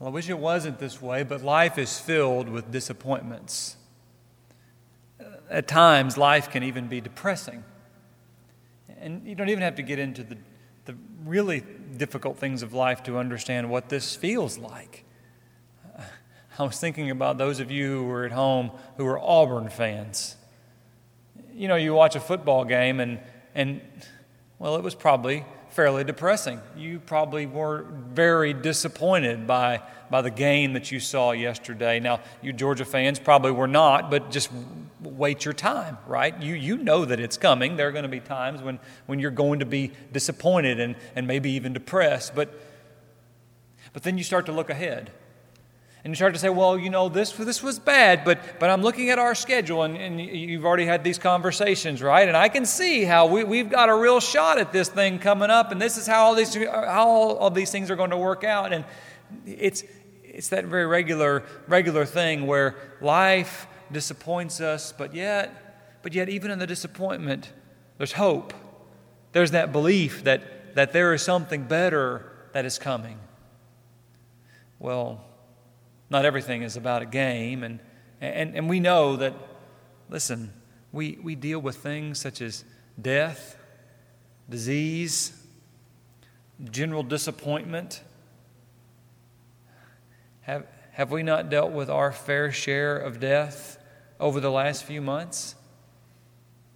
Well, I wish it wasn't this way, but life is filled with disappointments. At times, life can even be depressing. And you don't even have to get into the really difficult things of life to understand what this feels like. I was thinking about those of you who are at home who are Auburn fans. You know, you watch a football game and well, it was probably fairly depressing. You probably were very disappointed by the game that you saw yesterday. Now, you Georgia fans probably were not, but just wait your time, right? You know that it's coming. There are going to be times when you're going to be disappointed and maybe even depressed. But then you start to look ahead. And you start to say, well, you know, this was bad, but I'm looking at our schedule, and you've already had these conversations, right? And I can see how we've got a real shot at this thing coming up, and this is how all these things are going to work out. And it's that very regular thing where life disappoints us, but yet even in the disappointment, there's hope. There's that belief that there is something better that is coming. Well, not everything is about a game, and we know that, listen, we deal with things such as death, disease, general disappointment. Have we not dealt with our fair share of death over the last few months?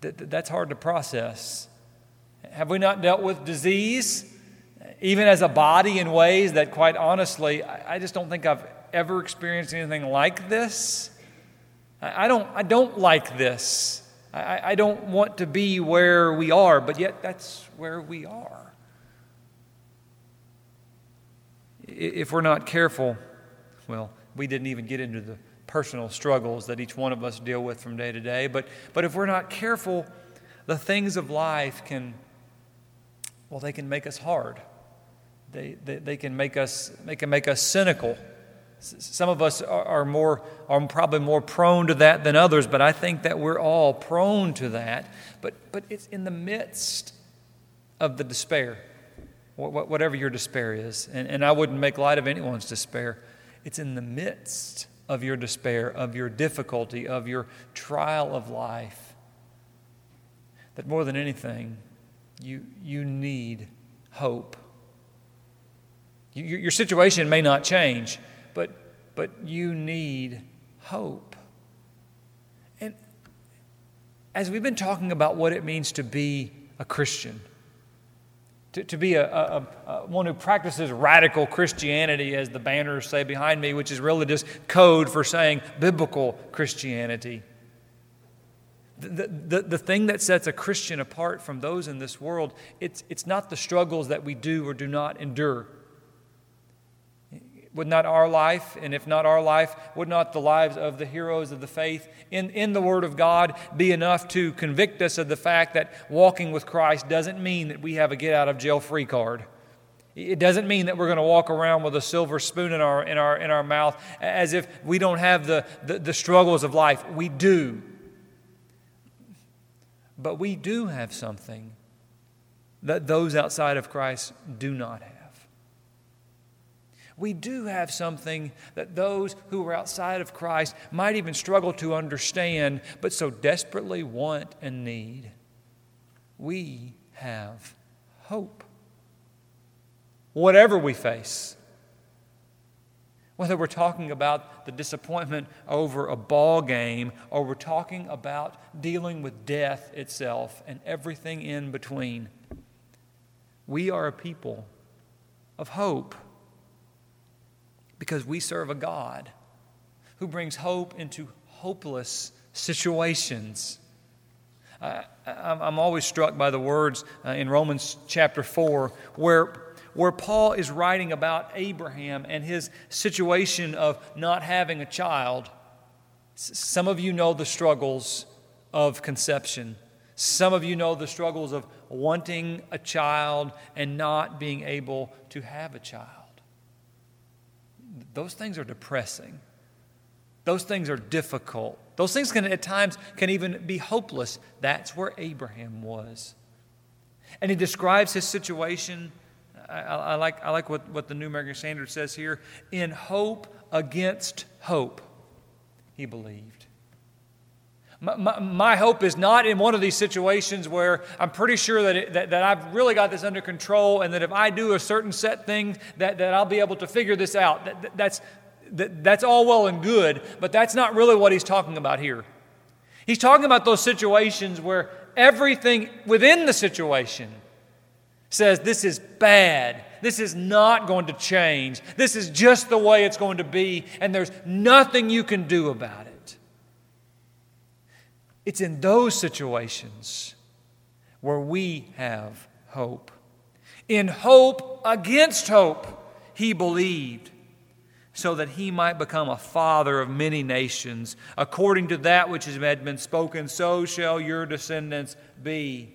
That's hard to process. Have we not dealt with disease, even as a body, in ways that, quite honestly, I just don't think I've ever experienced anything like this? I don't like this. I don't want to be where we are, but yet that's where we are. If we're not careful, well, we didn't even get into the personal struggles that each one of us deal with from day to day, but if we're not careful, the things of life can make us hard. They can make us cynical. Some of us are probably more prone to that than others, but I think that we're all prone to that. But it's in the midst of the despair, whatever your despair is. And I wouldn't make light of anyone's despair. It's in the midst of your despair, of your difficulty, of your trial of life, that more than anything, you need hope. Your situation may not change, but you need hope. And as we've been talking about what it means to be a Christian, to be a one who practices radical Christianity, as the banners say behind me, which is really just code for saying biblical Christianity. The thing that sets a Christian apart from those in this world, it's not the struggles that we do or do not endure. Would not our life, and if not our life, would not the lives of the heroes of the faith in the Word of God be enough to convict us of the fact that walking with Christ doesn't mean that we have a get-out-of-jail-free card? It doesn't mean that we're going to walk around with a silver spoon in our mouth as if we don't have the struggles of life. We do. But we do have something that those outside of Christ do not have. We do have something that those who are outside of Christ might even struggle to understand, but so desperately want and need. We have hope. Whatever we face, whether we're talking about the disappointment over a ball game or we're talking about dealing with death itself and everything in between, we are a people of hope. Because we serve a God who brings hope into hopeless situations. I'm always struck by the words in Romans chapter 4 where Paul is writing about Abraham and his situation of not having a child. Some of you know the struggles of conception. Some of you know the struggles of wanting a child and not being able to have a child. Those things are depressing. Those things are difficult. Those things can, at times, even be hopeless. That's where Abraham was. And he describes his situation I like what the New American Standard says here. In hope against hope, he believed. My hope is not in one of these situations where I'm pretty sure that I've really got this under control, and that if I do a certain set thing, that I'll be able to figure this out. That's all well and good, but that's not really what he's talking about here. He's talking about those situations where everything within the situation says this is bad. This is not going to change. This is just the way it's going to be, and there's nothing you can do about it. It's in those situations where we have hope. In hope against hope, he believed, so that he might become a father of many nations. According to that which has been spoken, so shall your descendants be.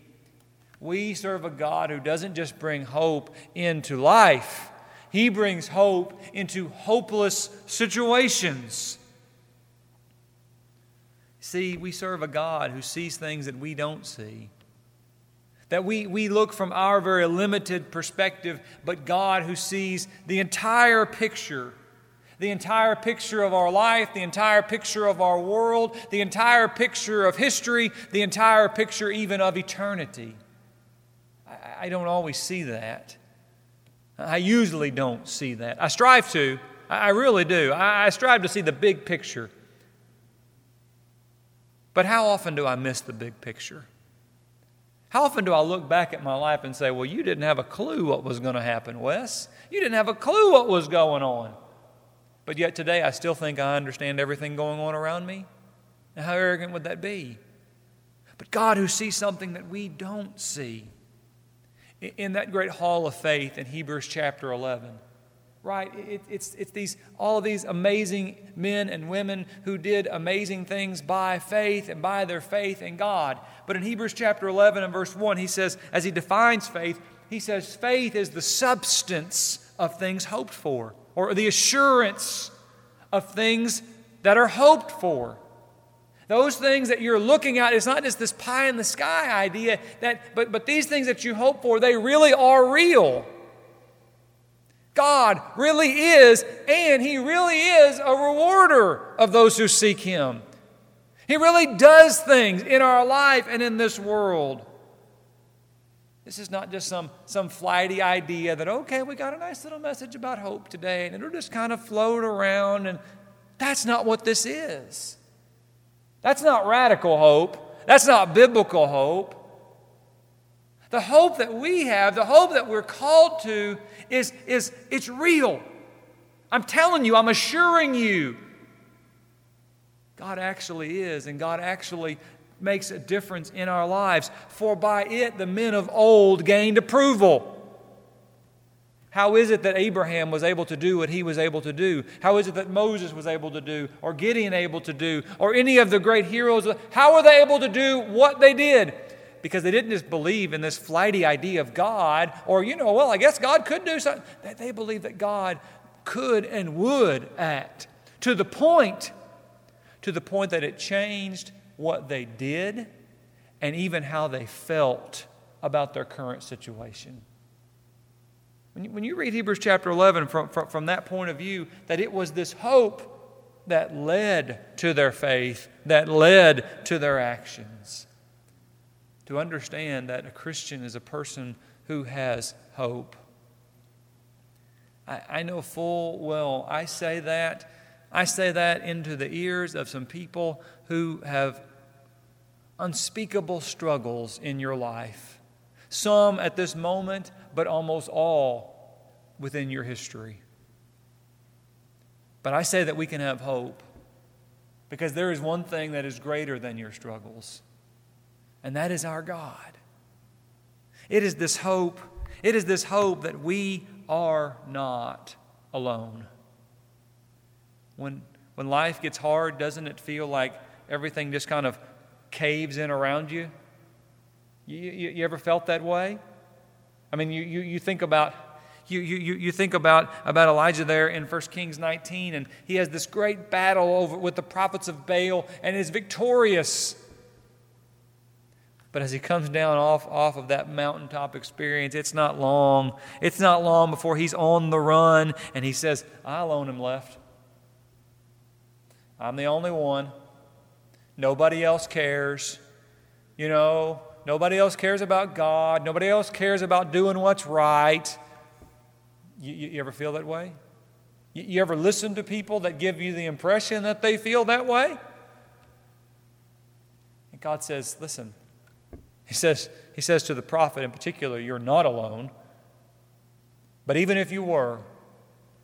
We serve a God who doesn't just bring hope into life. He brings hope into hopeless situations. See, we serve a God who sees things that we don't see. That we look from our very limited perspective, but God who sees the entire picture of our life, the entire picture of our world, the entire picture of history, the entire picture even of eternity. I don't always see that. I usually don't see that. I strive to. I really do. I strive to see the big picture. But how often do I miss the big picture? How often do I look back at my life and say, well, you didn't have a clue what was going to happen, Wes. You didn't have a clue what was going on. But yet today I still think I understand everything going on around me. Now, how arrogant would that be? But God, who sees something that we don't see. In that great hall of faith in Hebrews chapter 11, right? It's these all of these amazing men and women who did amazing things by faith and by their faith in God. But in Hebrews chapter 11 and verse 1, he says, as he defines faith, he says, faith is the substance of things hoped for, or the assurance of things that are hoped for. Those things that you're looking at, it's not just this pie in the sky idea, but these things that you hope for, they really are real. God really is, and He really is a rewarder of those who seek Him. He really does things in our life and in this world. This is not just some flighty idea that, okay, we got a nice little message about hope today, and it'll just kind of float around, and that's not what this is. That's not radical hope. That's not biblical hope. The hope that we have, the hope that we're called to, is it's real. I'm telling you, I'm assuring you, God actually is, and God actually makes a difference in our lives. For by it the men of old gained approval. How is it that Abraham was able to do what he was able to do? How is it that Moses was able to do, or Gideon able to do, or any of the great heroes? How were they able to do what they did? Because they didn't just believe in this flighty idea of God, or, well, I guess God could do something. They believed that God could and would act to the point that it changed what they did and even how they felt about their current situation. When you read Hebrews chapter 11 from that point of view, that it was this hope that led to their faith, that led to their actions. To understand that a Christian is a person who has hope. I know full well, I say that into the ears of some people who have unspeakable struggles in your life. Some at this moment, but almost all within your history. But I say that we can have hope because there is one thing that is greater than your struggles, and that is our God. It is this hope. It is this hope that we are not alone. When life gets hard, doesn't it feel like everything just kind of caves in around you? You ever felt that way? I mean, you think about Elijah there in 1 Kings 19, and he has this great battle with the prophets of Baal, and is victorious. But as he comes down off of that mountaintop experience, it's not long before he's on the run and he says, I alone am left. I'm the only one. Nobody else cares. Nobody else cares about God. Nobody else cares about doing what's right. You ever feel that way? You ever listen to people that give you the impression that they feel that way? And God says, listen. He says to the prophet in particular, you're not alone. But even if you were,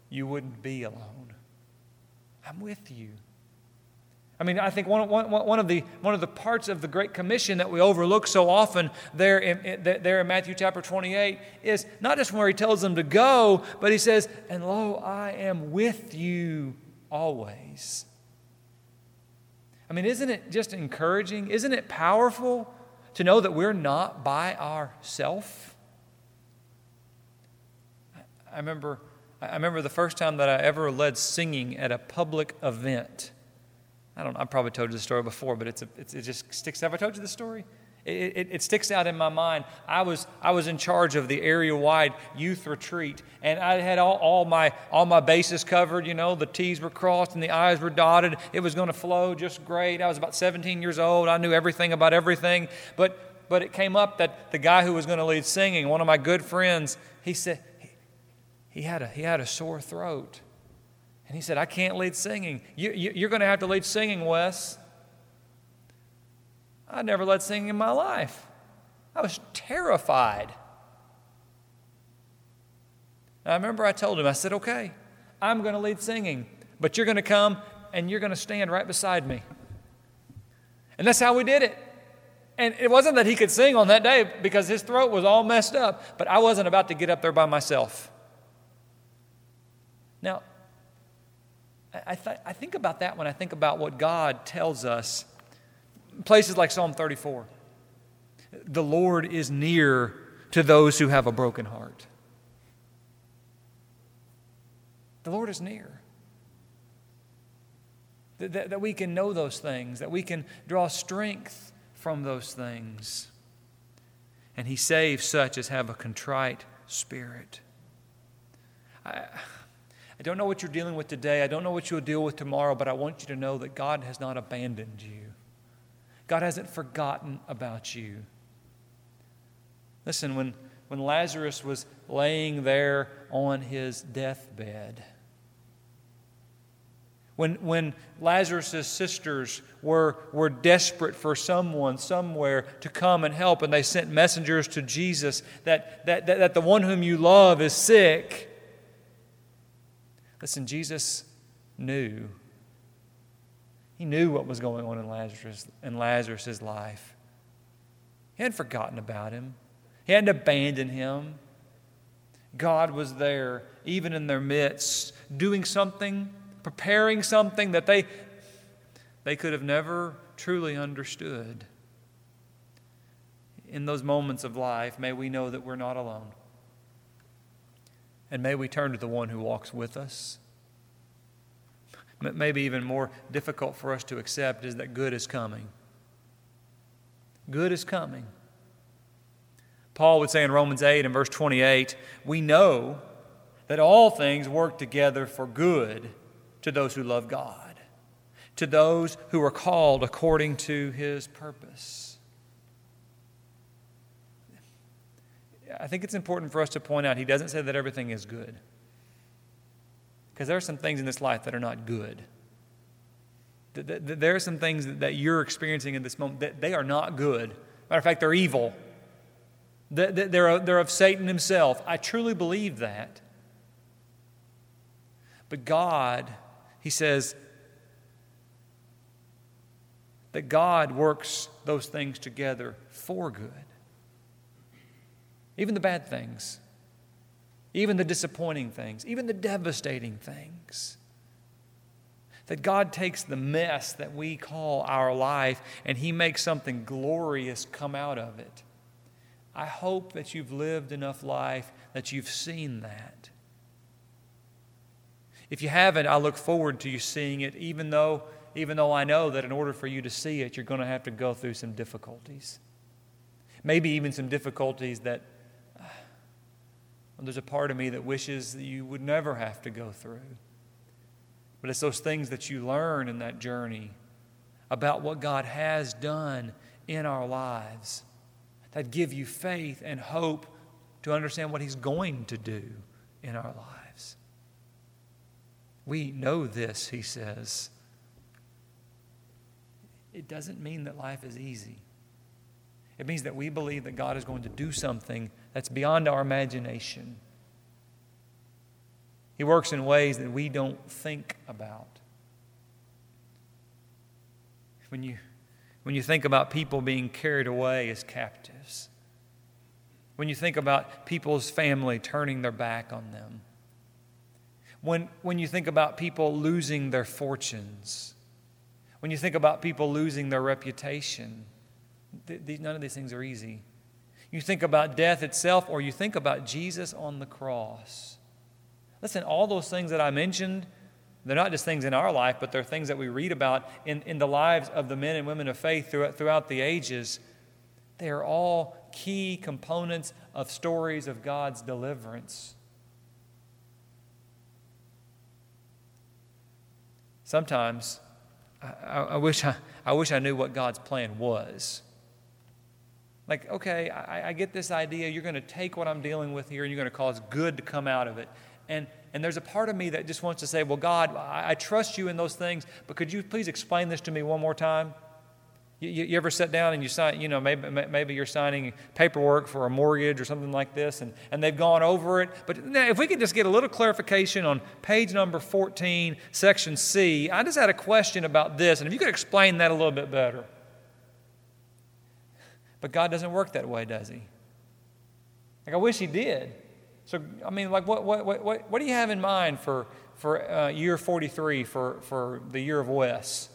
you wouldn't be alone. I'm with you. I mean, I think one of the parts of the Great Commission that we overlook so often there in Matthew chapter 28 is not just where he tells them to go, but he says, and lo, I am with you always. I mean, isn't it just encouraging? Isn't it powerful to know that we're not by ourselves? I remember the first time that I ever led singing at a public event. I've probably told you this story before, but it just sticks out. Have I told you this story? It sticks out in my mind. I was in charge of the area-wide youth retreat, and I had all my bases covered. The T's were crossed and the I's were dotted. It was going to flow just great. I was about 17 years old. I knew everything about everything. But it came up that the guy who was going to lead singing, one of my good friends, he said he had a sore throat, and he said, I can't lead singing. You're going to have to lead singing, Wes. I never led singing in my life. I was terrified. And I remember I told him, I said, okay, I'm going to lead singing, but you're going to come and you're going to stand right beside me. And that's how we did it. And it wasn't that he could sing on that day because his throat was all messed up, but I wasn't about to get up there by myself. Now, I think about that when I think about what God tells us. Places like Psalm 34. The Lord is near to those who have a broken heart. The Lord is near. That we can know those things, that we can draw strength from those things. And He saves such as have a contrite spirit. I don't know what you're dealing with today. I don't know what you'll deal with tomorrow, but I want you to know that God has not abandoned you. God hasn't forgotten about you. Listen, when Lazarus was laying there on his deathbed, when Lazarus' sisters were desperate for someone somewhere to come and help, and they sent messengers to Jesus that the one whom you love is sick. Listen, Jesus knew. He knew what was going on in Lazarus' life. He hadn't forgotten about him. He hadn't abandoned him. God was there, even in their midst, doing something, preparing something that they could have never truly understood. In those moments of life, may we know that we're not alone. And may we turn to the one who walks with us. Maybe even more difficult for us to accept is that good is coming. Good is coming. Paul would say in Romans 8 and verse 28, we know that all things work together for good to those who love God, to those who are called according to His purpose. I think it's important for us to point out, he doesn't say that everything is good. Because there are some things in this life that are not good. There are some things that you're experiencing in this moment that they are not good. Matter of fact, they're evil. They're of Satan himself. I truly believe that. But God, He says, that God works those things together for good. Even the bad things. Even the disappointing things, even the devastating things. That God takes the mess that we call our life and He makes something glorious come out of it. I hope that you've lived enough life that you've seen that. If you haven't, I look forward to you seeing it, even though I know that in order for you to see it, you're going to have to go through some difficulties. maybe even some difficulties that there's a part of me that wishes that you would never have to go through. But it's those things that you learn in that journey about what God has done in our lives that give you faith and hope to understand what He's going to do in our lives. We know this, He says. It doesn't mean that life is easy. It means that we believe that God is going to do something that's beyond our imagination. He works in ways that we don't think about. When you think about people being carried away as captives, when you think about people's family turning their back on them, when you think about people losing their fortunes, when you think about people losing their reputation, none of these things are easy. You think about death itself, or you think about Jesus on the cross. Listen, all those things that I mentioned, they're not just things in our life, but they're things that we read about in the lives of the men and women of faith throughout the ages. They are all key components of stories of God's deliverance. Sometimes I wish I knew what God's plan was. Like, okay, I get this idea. You're going to take what I'm dealing with here and you're going to cause good to come out of it. And there's a part of me that just wants to say, well, God, I trust you in those things, but could you please explain this to me one more time? You ever sit down and you sign, you know, maybe you're signing paperwork for a mortgage or something like this, and they've gone over it. But if we could just get a little clarification on page number 14, section C, I just had a question about this, and if you could explain that a little bit better. But God doesn't work that way, does He? Like, I wish He did. So, I mean, like, what do you have in mind for year 43 for the year of Wes,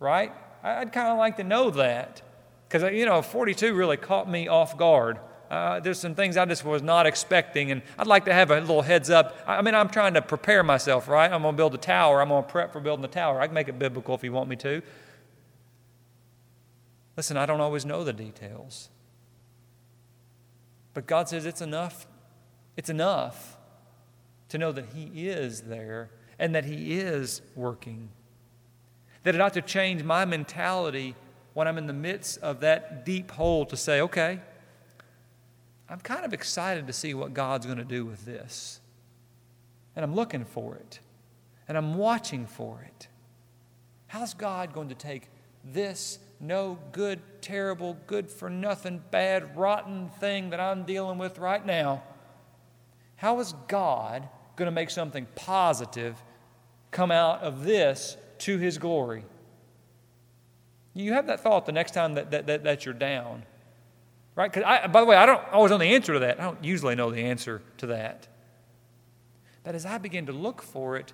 right? I'd kind of like to know that, because, you know, 42 really caught me off guard. There's some things I just was not expecting, and I'd like to have a little heads up. I mean, I'm trying to prepare myself, right? I'm going to build a tower. I'm going to prep for building a tower. I can make it biblical if you want me to. Listen, I don't always know the details. But God says it's enough. It's enough to know that He is there and that He is working. That it ought to change my mentality when I'm in the midst of that deep hole to say, okay, I'm kind of excited to see what God's going to do with this. And I'm looking for it. And I'm watching for it. How's God going to take this no good, terrible, good for nothing, bad, rotten thing that I'm dealing with right now? How is God going to make something positive come out of this to His glory? You have that thought the next time that you're down, right? Because, by the way, I don't always know the answer to that. I don't usually know the answer to that. But as I begin to look for it,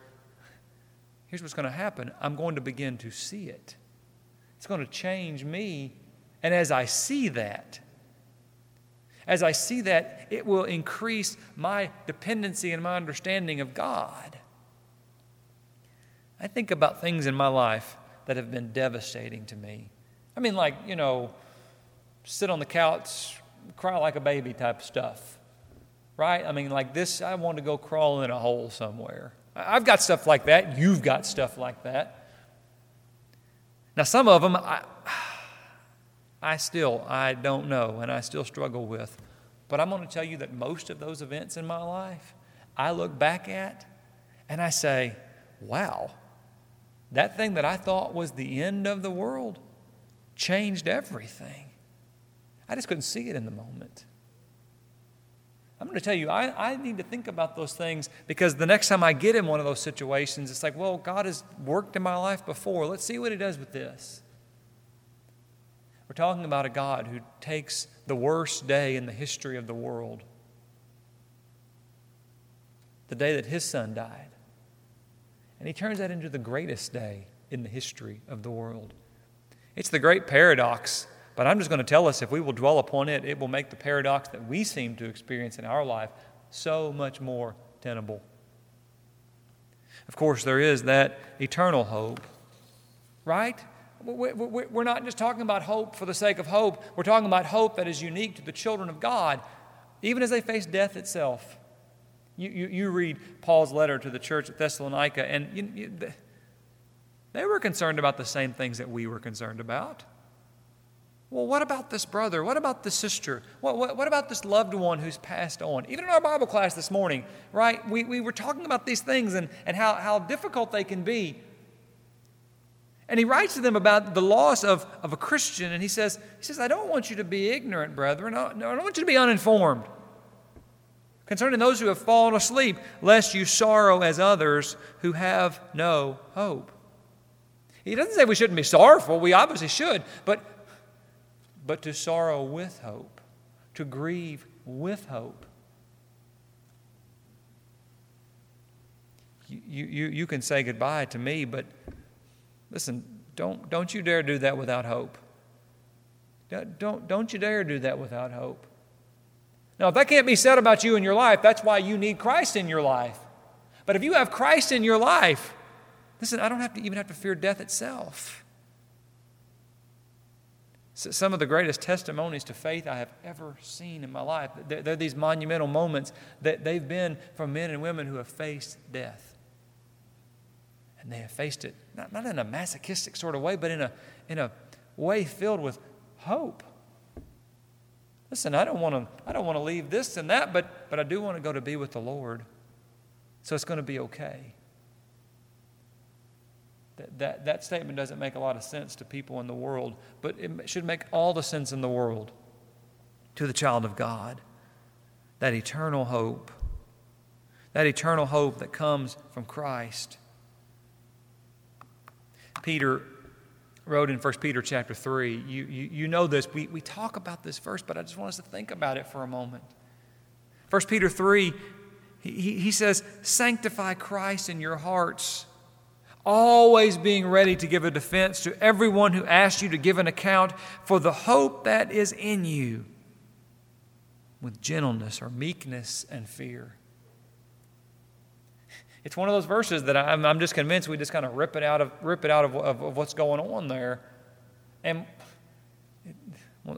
here's what's going to happen. I'm going to begin to see it. It's going to change me. And as I see that, it will increase my dependency and my understanding of God. I think about things in my life that have been devastating to me. I mean, like, you know, sit on the couch, cry like a baby type stuff, right? I mean, like this, I want to go crawl in a hole somewhere. I've got stuff like that. You've got stuff like that. Now, some of them, I don't know, and I still struggle with. But I'm going to tell you that most of those events in my life, I look back at and I say, wow. That thing that I thought was the end of the world changed everything. I just couldn't see it in the moment. I'm going to tell you, I need to think about those things, because the next time I get in one of those situations, it's like, well, God has worked in my life before. Let's see what He does with this. We're talking about a God who takes the worst day in the history of the world, the day that His Son died, and He turns that into the greatest day in the history of the world. It's the great paradox, but I'm just going to tell us, if we will dwell upon it, it will make the paradox that we seem to experience in our life so much more tenable. Of course, there is that eternal hope, right? We're not just talking about hope for the sake of hope. We're talking about hope that is unique to the children of God, even as they face death itself. You read Paul's letter to the church at Thessalonica, and they were concerned about the same things that we were concerned about. Well, what about this brother? What about this sister? What about this loved one who's passed on? Even in our Bible class this morning, right, we were talking about these things and how difficult they can be. And he writes to them about the loss of a Christian, and he says, I don't want you to be ignorant, brethren. I don't want you to be uninformed concerning those who have fallen asleep, lest you sorrow as others who have no hope. He doesn't say we shouldn't be sorrowful. We obviously should, but to sorrow with hope, to grieve with hope. You can say goodbye to me, but listen, don't you dare do that without hope. Don't you dare do that without hope. Now, if that can't be said about you in your life, that's why you need Christ in your life. But if you have Christ in your life, listen, I don't have to fear death itself. Some of the greatest testimonies to faith I have ever seen in my life, they're these monumental moments that they've been from men and women who have faced death. And they have faced it, not in a masochistic sort of way, but in a way filled with hope. Listen, I don't want to leave this and that, but I do want to go to be with the Lord. So it's going to be okay. That statement doesn't make a lot of sense to people in the world, but it should make all the sense in the world to the child of God. That eternal hope that comes from Christ. Peter wrote in 1 Peter chapter 3, you know this, we talk about this verse, but I just want us to think about it for a moment. 1 Peter 3, he says, sanctify Christ in your hearts, always being ready to give a defense to everyone who asks you to give an account for the hope that is in you with gentleness or meekness and fear. It's one of those verses that I'm just convinced we just kind of rip it out of what's going on there. And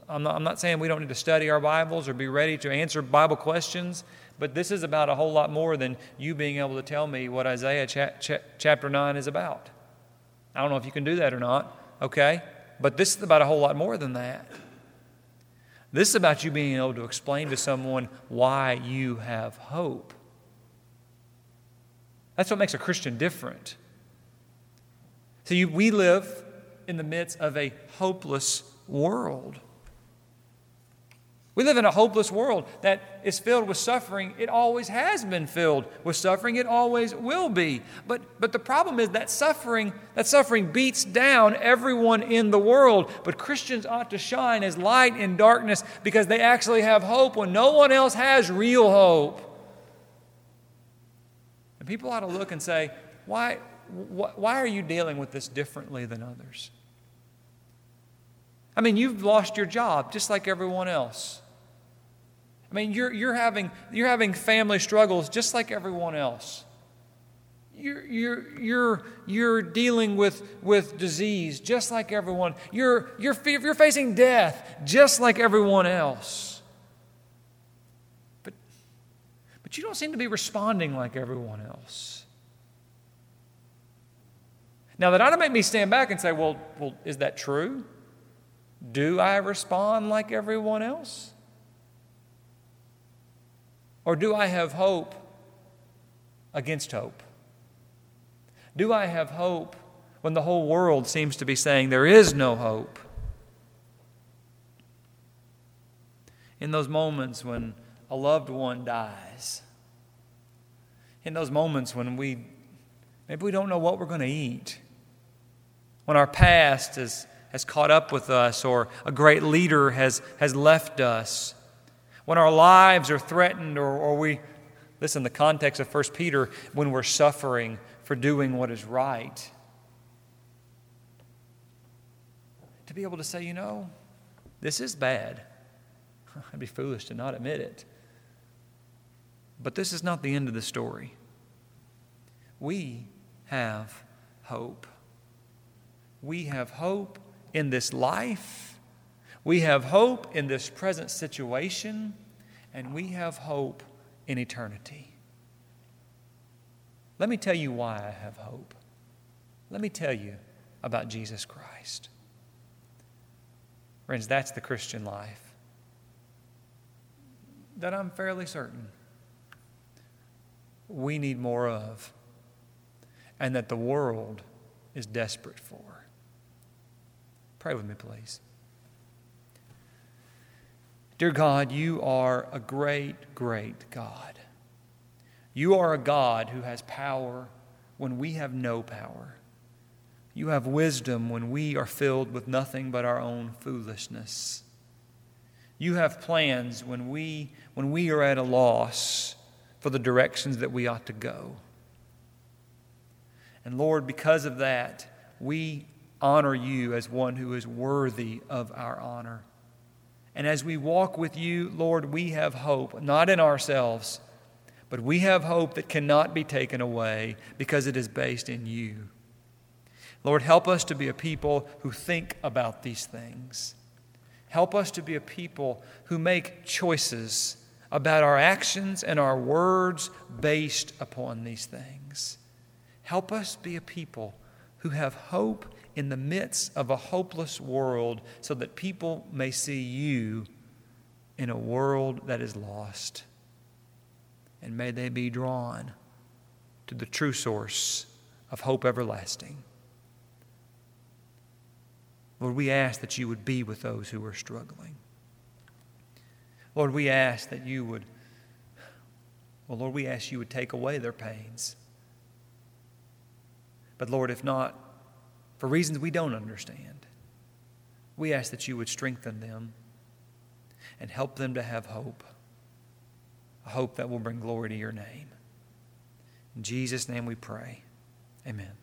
I'm not saying we don't need to study our Bibles or be ready to answer Bible questions, but this is about a whole lot more than you being able to tell me what Isaiah chapter 9 is about. I don't know if you can do that or not, okay? But this is about a whole lot more than that. This is about you being able to explain to someone why you have hope. That's what makes a Christian different. So we live in the midst of a hopeless world. We live in a hopeless world that is filled with suffering. It always has been filled with suffering. It always will be. But the problem is that suffering beats down everyone in the world. But Christians ought to shine as light in darkness because they actually have hope when no one else has real hope. And people ought to look and say, why are you dealing with this differently than others? I mean, you've lost your job just like everyone else. I mean, you're having family struggles just like everyone else. You're dealing with disease just like everyone. You're facing death just like everyone else. But you don't seem to be responding like everyone else. Now, that ought to make me stand back and say, well, is that true? Do I respond like everyone else? Or do I have hope against hope? Do I have hope when the whole world seems to be saying there is no hope? In those moments when a loved one dies, in those moments when maybe we don't know what we're going to eat, when our past has caught up with us, or a great leader has left us. When our lives are threatened, or we, listen, the context of 1 Peter, when we're suffering for doing what is right. To be able to say, this is bad. I'd be foolish to not admit it. But this is not the end of the story. We have hope. we have hope in this life, we have hope in this present situation, and we have hope in eternity. Let me tell you why I have hope. Let me tell you about Jesus Christ. Friends, that's the Christian life that I'm fairly certain we need more of, and that the world is desperate for. Pray with me, please. Dear God, you are a great, great God. You are a God who has power when we have no power. You have wisdom when we are filled with nothing but our own foolishness. You have plans when we are at a loss for the directions that we ought to go. And Lord, because of that, we honor you as one who is worthy of our honor. And as we walk with you, Lord, we have hope, not in ourselves, but we have hope that cannot be taken away because it is based in you. Lord, help us to be a people who think about these things. Help us to be a people who make choices about our actions and our words based upon these things. Help us be a people who have hope in the midst of a hopeless world, so that people may see you in a world that is lost. And may they be drawn to the true source of hope everlasting. Lord, we ask that you would be with those who are struggling. Lord, we ask that you would, Lord, we ask you would take away their pains. But Lord, if not, for reasons we don't understand, we ask that you would strengthen them and help them to have hope, a hope that will bring glory to your name. In Jesus' name we pray. Amen.